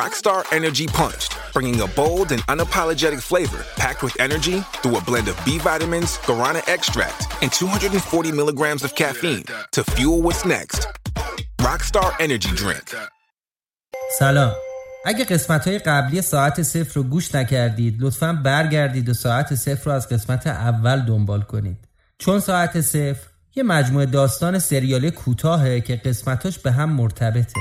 Rockstar Energy Punched, bringing a bold and unapologetic flavor packed with energy through a blend of B vitamins, guarana extract, and 240 milligrams of caffeine to fuel what's next. Rockstar Energy Drink. سلام. اگه قسمت‌های قبلی ساعت صفر رو گوش نکردید، لطفاً برگردید و ساعت صفر رو از قسمت اول دنبال کنید. چون ساعت صفر یه مجموعه داستان سریالی کوتاهه که قسمتاش به هم مرتبطه.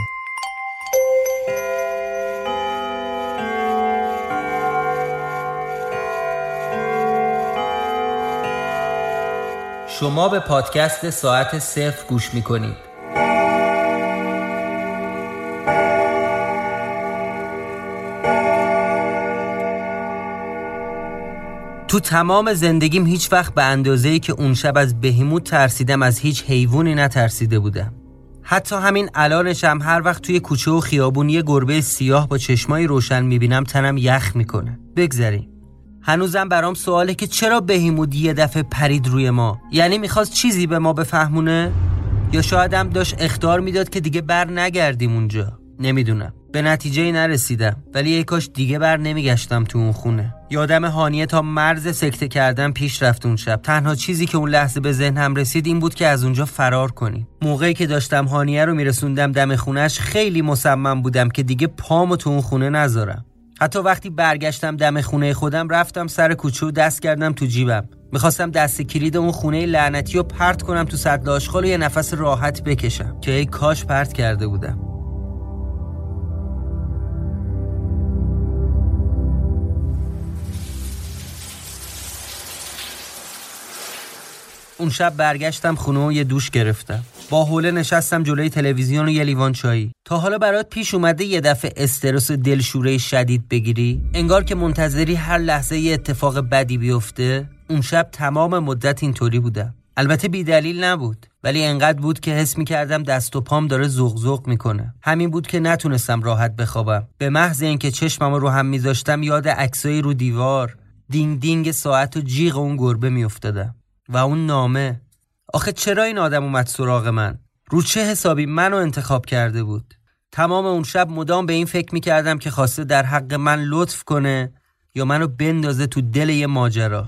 شما به پادکست ساعت صفر گوش می‌کنید. تو تمام زندگیم هیچ وقت به اندازه‌ای که اون شب از بهیموت ترسیدم از هیچ حیوانی نترسیده بودم. حتی همین الانشم هر وقت توی کوچه و خیابون یه گربه سیاه با چشمای روشن می‌بینم تنم یخ می‌کنه. بگذریم. هنوزم برام سواله که چرا بهیموت یه دفعه پرید روی ما؟ یعنی میخواست چیزی به ما بفهمونه؟ یا شاید هم داشت اخطار میداد که دیگه بر نگردیم اونجا؟ نمیدونم. به نتیجه‌ای نرسیدم، ولی ای کاش دیگه بر نمیگشتم تو اون خونه. یادم هانیه تا مرز سکته کردن پیش رفت اون شب. تنها چیزی که اون لحظه به ذهنم رسید این بود که از اونجا فرار کنیم. موقعی که داشتم هانیه رو میرسوندم دم خونه‌اش، خیلی مصمم بودم که دیگه پامو تو اون خونه نذارم. حتی وقتی برگشتم دم خونه خودم، رفتم سر کوچه و دست کردم تو جیبم. میخواستم دست کلید اون خونه لعنتی رو پرت کنم تو سطل آشغال و یه نفس راحت بکشم که ای کاش پرت کرده بودم. اون شب برگشتم خونه و یه دوش گرفتم. با حوله نشستم جلوی تلویزیون و یه لیوان چایی. تا حالا برات پیش اومده یه دفعه استرس و دلشوره شدید بگیری؟ انگار که منتظری هر لحظه یه اتفاق بدی بیفته. اون شب تمام مدت اینطوری بودم. البته بی‌دلیل نبود، ولی انقدر بود که حس می‌کردم دست و پام داره زغزغ می‌کنه. همین بود که نتونستم راحت بخوابم. به محض اینکه چشممو رو هم می‌ذاشتم، یاد عکسای رو دیوار، دینگ دینگ ساعت و جیغ اون گربه می‌افتادم. و اون نامه. آخه چرا این آدم اومد سراغ من؟ رو چه حسابی منو انتخاب کرده بود؟ تمام اون شب مدام به این فکر می‌کردم که خواسته در حق من لطف کنه یا منو بندازه تو دل یه ماجرا.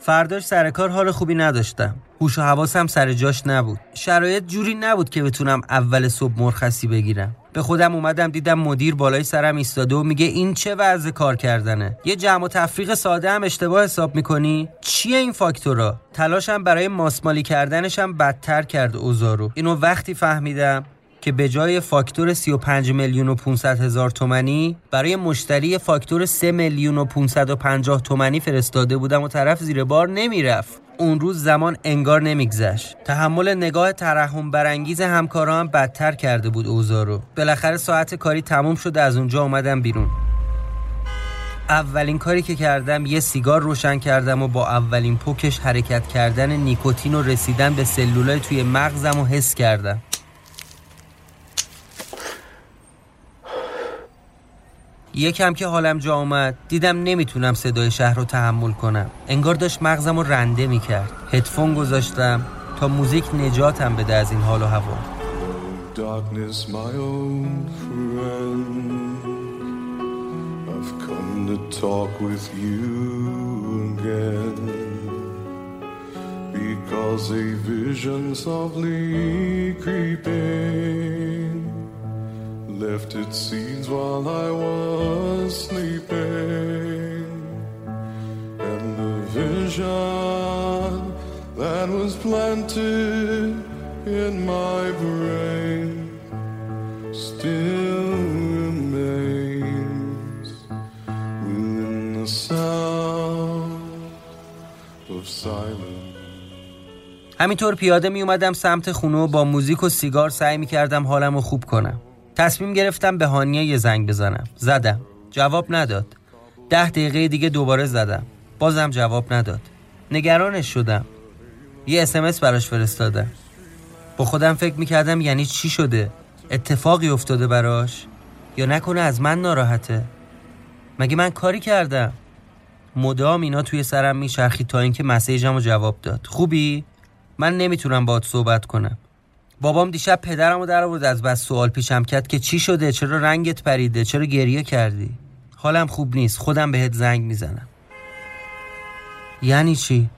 فرداش سر کار حال خوبی نداشتم. هوش و حواسم سر جاش نبود. شرایط جوری نبود که بتونم اول صبح مرخصی بگیرم. به خودم اومدم دیدم مدیر بالای سرم ایستاده و میگه این چه وضع کار کردنه؟ یه جمع و تفریق ساده هم اشتباه حساب میکنی؟ چیه این فاکتورا؟ تلاشم برای ماسمالی کردنشم بدتر کرد اوزارو. اینو وقتی فهمیدم که به جای فاکتور 35,500,000 تومانی برای مشتری فاکتور 3,550,000 تومانی فرستاده بودم و طرف زیر بار نمیرفت. اون روز زمان انگار نمیگذشت. تحمل نگاه ترحم برانگیز همکارا هم بدتر کرده بود اوضاع رو. بالاخره ساعت کاری تموم شد، از اونجا اومدم بیرون. اولین کاری که کردم یه سیگار روشن کردم و با اولین پوکش حرکت کردن نیکوتین و رسیدن به سلولای توی مغزم رو حس کردم. یکم که حالم جا اومد دیدم نمیتونم صدای شهر رو تحمل کنم. انگار داشت مغزم رو رنده میکرد. هدفون گذاشتم تا موزیک نجاتم بده از این حال و هوا. Darkness, my own friend. I've come to talk with you again. Because a vision softly creeping left its seeds while I was sleeping, and the vision that was planted in my brain still remains within the sound of silence. همینطور پیاده می اومدم سمت خونه و با موزیک و سیگار سعی می کردم حالم رو خوب کنم. تصمیم گرفتم به هانیه یه زنگ بزنم. زدم. جواب نداد. 10 دقیقه دیگه دوباره زدم. بازم جواب نداد. نگرانش شدم. یه SMS براش فرستادم. با خودم فکر میکردم یعنی چی شده؟ اتفاقی افتاده براش؟ یا نکنه از من ناراحته؟ مگه من کاری کردم؟ مدام اینا توی سرم میچرخید تا اینکه مسیجمو جواب داد. خوبی؟ من نمیتونم باهات صحبت کنم. بابام دیشب پدرمو در آورد از بس سوال پیشم کرد که چی شده، چرا رنگت پریده، چرا گریه کردی. حالم خوب نیست، خودم بهت زنگ میزنم. یعنی چی؟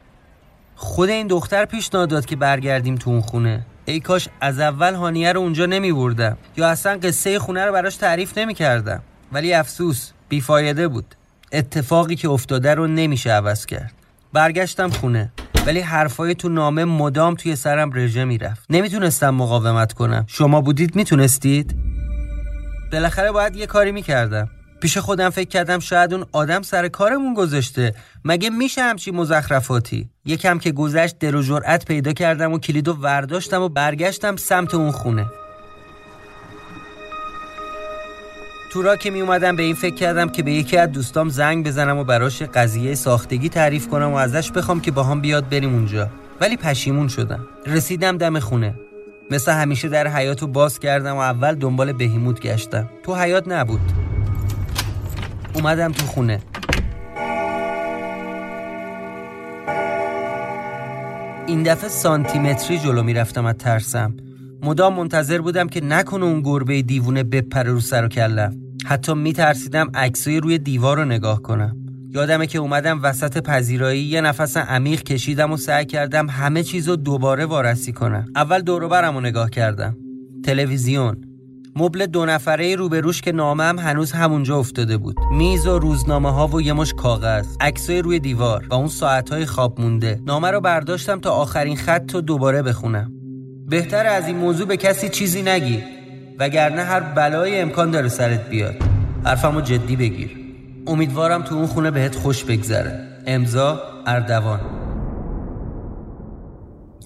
خود این دختر پیشنهاد داد که برگردیم تو اون خونه. ای کاش از اول هانیه رو اونجا نمیبردم یا اصلا قصه خونه رو براش تعریف نمیکردم. ولی افسوس، بیفایده بود. اتفاقی که افتاده رو نمیشه عوض کرد. برگشتم خونه، ولی حرفای تو نامه مدام توی سرم رژه میرفت. نمیتونستم مقاومت کنم. شما بودید میتونستید؟ بالاخره باید یه کاری میکردم. پیش خودم فکر کردم شاید اون آدم سر کارمون گذاشته. مگه میشه همچی مزخرفاتی؟ یکم که گذشت دل و جرأت پیدا کردم و کلیدو ورداشتم و برگشتم سمت اون خونه. تو را که می اومدم به این فکر کردم که به یکی از دوستام زنگ بزنم و براش قضیه ساختگی تعریف کنم و ازش بخوام که با هم بیاد بریم اونجا، ولی پشیمون شدم. رسیدم دم خونه. مثل همیشه در حیاطو باز کردم و اول دنبال بهیموت گشتم. تو حیاط نبود. اومدم تو خونه. این دفعه سانتیمتری جلو می رفتم از ترسم. مدام منتظر بودم که نکنه اون گربه دیوونه بپره رو سر و کلم. حتی میترسیدم عکسای روی دیوار رو نگاه کنم. یادمه که اومدم وسط پذیرایی، یه نفس عمیق کشیدم و سعی کردم همه چیز رو دوباره وارسی کنم. اول دور و برم رو نگاه کردم. تلویزیون، مبل 2 نفره روبروش که نامم هنوز همونجا افتاده بود، میز و روزنامه ها و یه مش کاغذ، عکسای روی دیوار و اون ساعت های خواب مونده. نامه رو برداشتم تا آخرین خط رو دوباره بخونم. بهتر از این موضوع به کسی چیزی نگی، وگرنه هر بلایی امکان داره سرت بیاد. حرفمو جدی بگیر. امیدوارم تو اون خونه بهت خوش بگذره. امضا اردوان.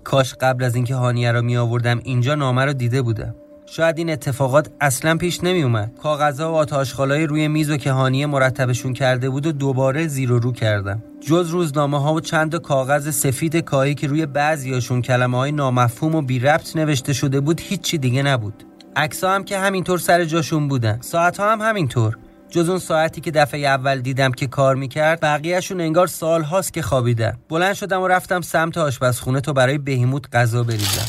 کاش قبل از اینکه هانیه رو می آوردم اینجا نامه رو دیده بودم. شاید این اتفاقات اصلا پیش نمی اومد. کاغذها و آتاشخالای روی میزو که هانیه مرتبشون کرده بود و دوباره زیر و رو کردم. جز روزنامه ها و چند کاغذ سفید کاهی که روی بعضیاشون کلمه های نامفهوم و بی ربط نوشته شده بود هیچی دیگه نبود. عکس‌ها هم که همینطور سر جاشون بودن. ساعت‌ها هم همینطور. جز اون ساعتی که دفعه اول دیدم که کار میکرد، بقیه‌شون انگار سال‌هاست که خوابیدن. بلند شدم و رفتم سمت آشپزخونه تا برای بهیموت غذا بریزم.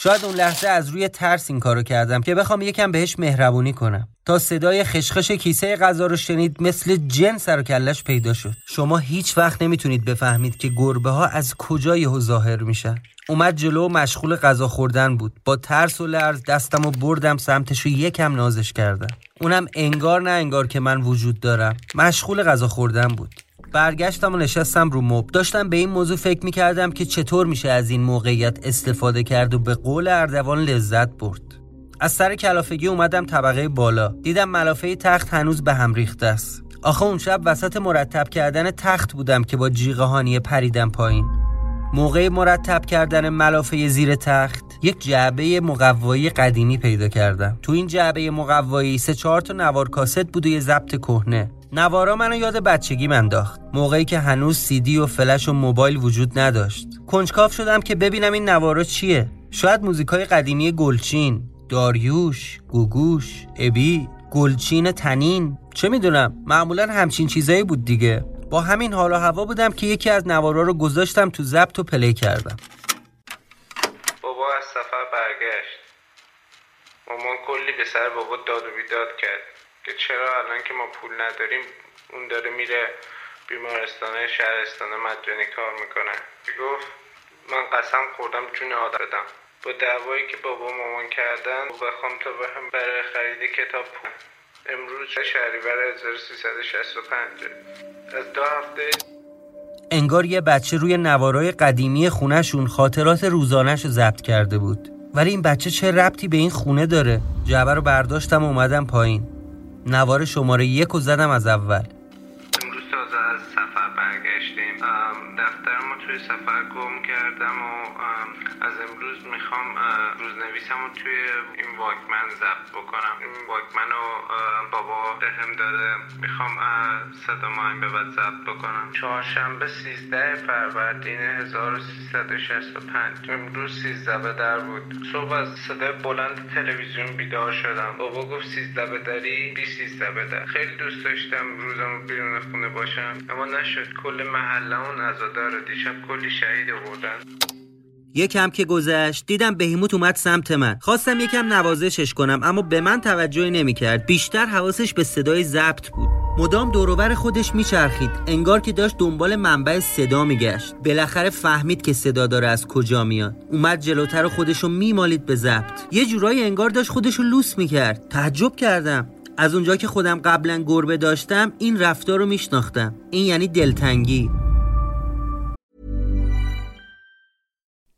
شاید اون لحظه از روی ترس این کارو کردم که بخوام یکم بهش مهربونی کنم. تا صدای خشخش کیسه غذا رو شنید مثل جن سر و کلش پیدا شد. شما هیچ وقت نمیتونید بفهمید که گربه ها از کجای یهو ظاهر میشن. اومد جلو و مشغول غذا خوردن بود. با ترس و لرز دستمو بردم سمتش و یکم نازش کردم. اونم انگار نه انگار که من وجود دارم، مشغول غذا خوردن بود. برگشتم و نشستم رو مبل. داشتم به این موضوع فکر می‌کردم که چطور میشه از این موقعیت استفاده کرد و به قول اردوان لذت برد. از سر کلافگی اومدم طبقه بالا. دیدم ملافه تخت هنوز به هم ریخته است. آخه اون شب وسط مرتب کردن تخت بودم که با جیغ هانیه پریدم پایین. موقع مرتب کردن ملافه زیر تخت یک جعبه مقوایی قدیمی پیدا کردم. تو این جعبه مقوایی 3-4 تا نوار کاست بود و یه ضبط کهنه. نوارا منو یاد بچگی انداخت، موقعی که هنوز CD و فلش و موبایل وجود نداشت. کنجکاو شدم که ببینم این نوارا چیه. شاید موزیکای قدیمی گلچین، داریوش، گوگوش، ابی، گلچین تنین، چه میدونم، معمولا همچین چیزایی بود دیگه. با همین حال و هوا بودم که یکی از نوارا رو گذاشتم تو ضبط و پلی کردم. بابا از سفر برگشت. مامان کلی به سر بابا داد و بیداد کرد که چرا الان که ما پول نداریم اون داره میره بیمارستانه شهرستانه مجانی کار میکنه. گفت من قسم خوردم جون آدم با دعوایی که بابا مامان کردن و بخوام تا بهم برای خرید کتاب پول. امروز شهریور 1365 از 2 هفته. انگار یه بچه روی نوارای قدیمی خونه‌شون خاطرات روزانه‌شو ضبط کرده بود، ولی این بچه چه ربطی به این خونه داره؟ جعبه رو برداشتم و اومدم پایین. نوار شماره 1 رو زدم از اول. امروز تازه از سفر برگشتیم. دفترمو توی سفر گم کردم و از امروز میخوام روزنویسمو توی این واکمن ضبط بکنم. این واکمنو بابا بهم داده. میخوام صدامو به بعد ضبط بکنم. چهارشنبه 13 فروردین 1365. امروز 13 بدر بود. صبح از صدای بلند تلویزیون بیدار شدم. بابا گفت 13 بدری بی 13 بدر. خیلی دوست داشتم روزمو بیرون خونه باشم، اما نشد. کل محلمون عزادار و دیشب کلی شهید آوردن. یکم که گذشت دیدم بهیموت اومد سمت من. خواستم یکم نوازشش کنم، اما به من توجهی نمی‌کرد. بیشتر حواسش به صدای ضبط بود. مدام دور و بر خودش میچرخید، انگار که داشت دنبال منبع صدا میگشت. بالاخره فهمید که صدا داره از کجا میاد. اومد جلوتر و خودشو میمالید به ضبط. یه جورایی انگار داشت خودشو لوس میکرد. تعجب کردم. از اونجا که خودم قبلا گربه داشتم این رفتار رو میشناختم. این یعنی دلتنگی.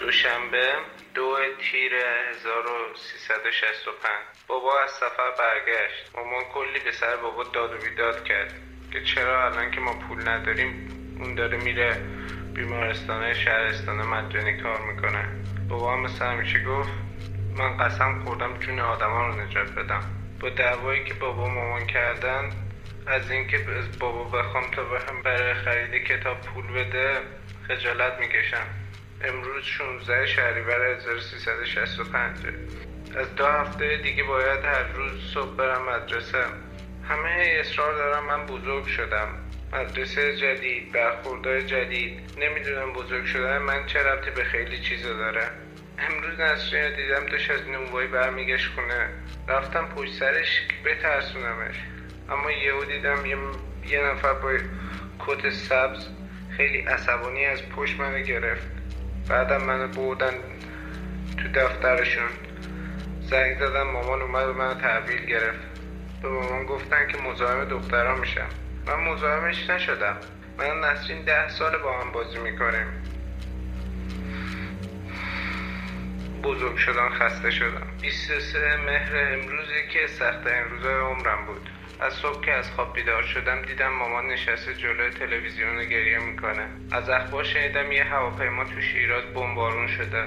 دوشنبه 2 تیر 1365. بابا از سفر برگشت. مامان کلی به سر بابا داد و بیداد کرد که چرا الان که ما پول نداریم اون داره میره بیمارستانه شهرستانه مجانی کار میکنه. بابا هم مثل همیشه گفت من قسم خوردم جون آدما رو نجات بدم با دعوایی که بابا مامان کردن. از اینکه از بابا بخوام تا بهم برای خرید کتاب پول بده خجالت میکشم. امروز 16 شهریور 1365. از 2 هفته دیگه باید هر روز صبح برم مدرسه. همه اصرار دارم من بزرگ شدم. مدرسه جدید، برخوردهای جدید. نمیدونم بزرگ شدن من چه ربطی به خیلی چیزا داره. امروز نصریه دیدم داشت از نونوایی برمیگشت خونه، رفتم پشت سرش بترسونمش، اما یهو دیدم یه نفر با کت سبز خیلی عصبانی از پشت منو گرفت. بعدم منو بردن تو دفترشون، زنگ زدم مامان اومد و منو تحویل گرفت. به مامان گفتن که مزاحم دخترها میشم. من مزاحمش نشدم، من و نسرین 10 ساله با هم بازی میکنیم. بزرگ شدم، خسته شدم. 23 مهر امروز یکی از سخت‌ترین روزهای عمرم بود. از صبح که از خواب بیدار شدم دیدم مامان نشسته جلوی تلویزیون رو گریه میکنه. از اخبار شنیدم یه هواپیما تو شیراز بمبارون شده.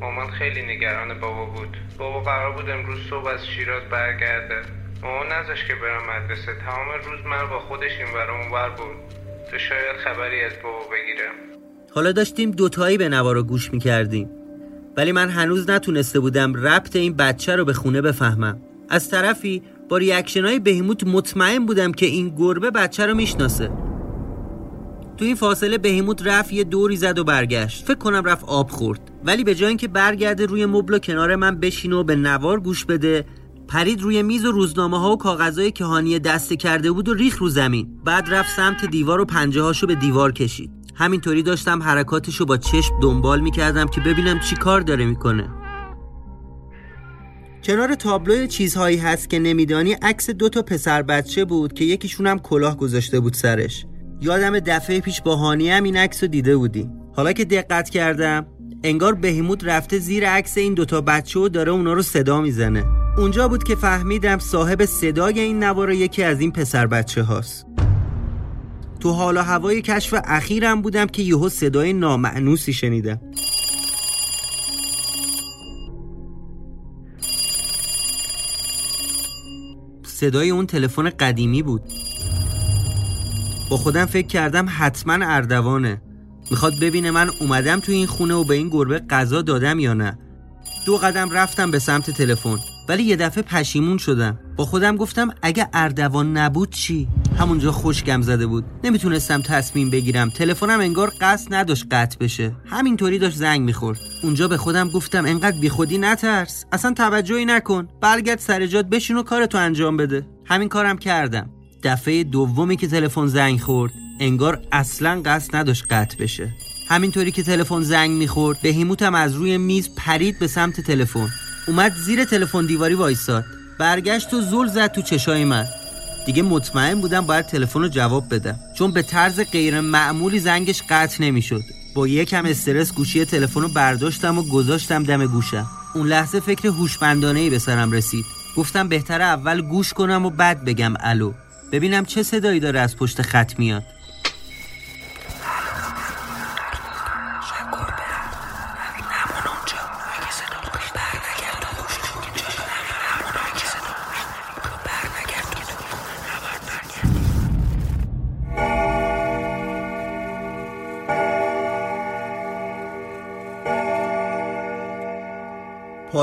مامان خیلی نگران بابا بود. بابا قرار بود امروز صبح از شیراز برگرده. مامان نذاشت که برم مدرسه، تمام روز من با خودش اینور اونور بود تا شاید خبری از بابا بگیرم. حالا داشتیم دوتایی به نوارو گوش میکردیم، ولی من هنوز نتونسته بودم ربط این بچه رو به خونه بفهمم. از طرفی با ریاکشن‌های بهیموت مطمئن بودم که این گربه بچه رو میشناسه. تو این فاصله بهیموت رفت یه دوری زد و برگشت. فکر کنم رفت آب خورد، ولی به جای اینکه برگرده روی مبل و کنار من بشینه و به نوار گوش بده، پرید روی میز و روزنامه‌ها و کاغذایی که هانیه دسته کرده بود و ریخ رو زمین. بعد رفت سمت دیوار و پنجه‌هاشو به دیوار کشید. همینطوری داشتم حرکاتشو با چشم دنبال می‌کردم که ببینم چی کار داره می‌کنه. کنار تابلو چیزهایی هست که نمیدانی عکس 2 تا پسر بچه بود که یکیشون هم کلاه گذاشته بود سرش. یادم دفعه پیش با هانیه هم این عکس رو دیده بودی. حالا که دقت کردم انگار بهیموت رفته زیر عکس این 2 تا بچه و داره اونا رو صدا میزنه. اونجا بود که فهمیدم صاحب صدای این نواره یکی از این پسر بچه هاست. تو حالا هوای کشف اخیرم بودم که یهو صدای نامأنوسی شنیدم. صدای اون تلفن قدیمی بود. با خودم فکر کردم حتما اردوانه، میخواد ببینه من اومدم تو این خونه و به این گربه غذا دادم یا نه. 2 قدم رفتم به سمت تلفن، ولی یه دفعه پشیمون شدم. با خودم گفتم اگه اردوان نبود چی؟ همونجا خشکم زده بود، نمیتونستم تصمیم بگیرم. تلفنم انگار قصد نداشت قطع بشه، همینطوری داشت زنگ میخورد. اونجا به خودم گفتم انقدر بیخودی نترس، اصلا توجهی نکن، برگرد سر جات بشین و کارتو انجام بده. همین کارم کردم. دفعه دومی که تلفن زنگ خورد انگار اصلا قصد نداشت قطع بشه. همینطوری که تلفن زنگ میخورد بهیموتم از روی میز پرید به سمت تلفن، اومد زیر تلفن دیواری وایساد، برگشت و زل زد تو چشای من. دیگه مطمئن بودم باید تلفن رو جواب بدم، چون به طرز غیر معمولی زنگش قطع نمیشد. با یکم استرس گوشی تلفن رو برداشتم و گذاشتم دم گوشم. اون لحظه فکر هوشمندانه‌ای به سرم رسید. گفتم بهتره اول گوش کنم و بعد بگم الو، ببینم چه صدایی داره از پشت خط میاد.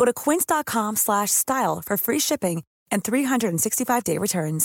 Go to quince.com/style for free shipping and 365-day returns.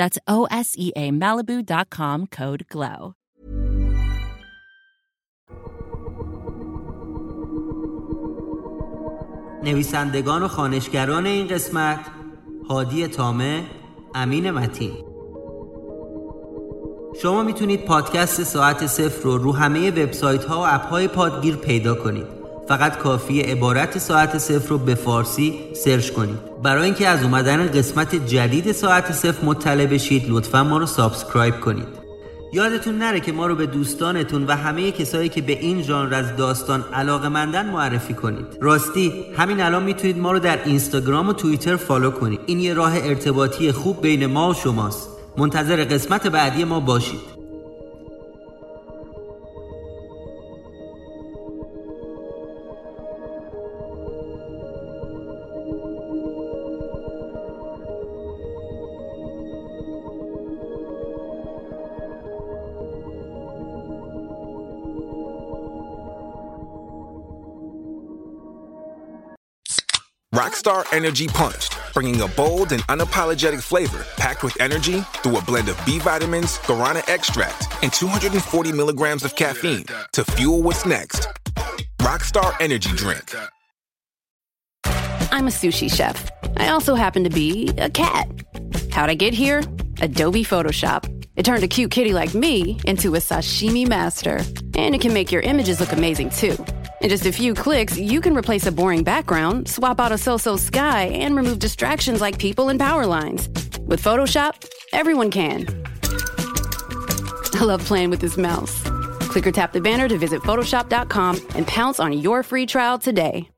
That's OSEA Malibu.com code GLOW. نویسندگان و خوانشگران این قسمت: هادی طامه، امین متین. شما میتونید پادکست ساعت صفر رو همه وبسایت ها و اپ های پادگیر پیدا کنید. فقط کافیه عبارت ساعت صفر رو به فارسی سرچ کنید. برای اینکه از اومدن قسمت جدید ساعت صفر مطلع بشید، لطفاً ما رو سابسکرایب کنید. یادتون نره که ما رو به دوستانتون و همه کسایی که به این ژانر از داستان علاقه‌مندن معرفی کنید. راستی همین الان میتونید ما رو در اینستاگرام و توییتر فالو کنید. این یه راه ارتباطی خوب بین ما و شماست. منتظر قسمت بعدی ما باشید. Rockstar Energy Punch, bringing a bold and unapologetic flavor packed with energy through a blend of B vitamins, guarana extract, and 240 milligrams of caffeine to fuel what's next. Rockstar Energy Drink. I'm a sushi chef. I also happen to be a cat. How'd I get here? Adobe Photoshop. It turned a cute kitty like me into a sashimi master. And it can make your images look amazing too. In just a few clicks, you can replace a boring background, swap out a so-so sky, and remove distractions like people and power lines. With Photoshop, everyone can. I love playing with this mouse. Click or tap the banner to visit Photoshop.com and pounce on your free trial today.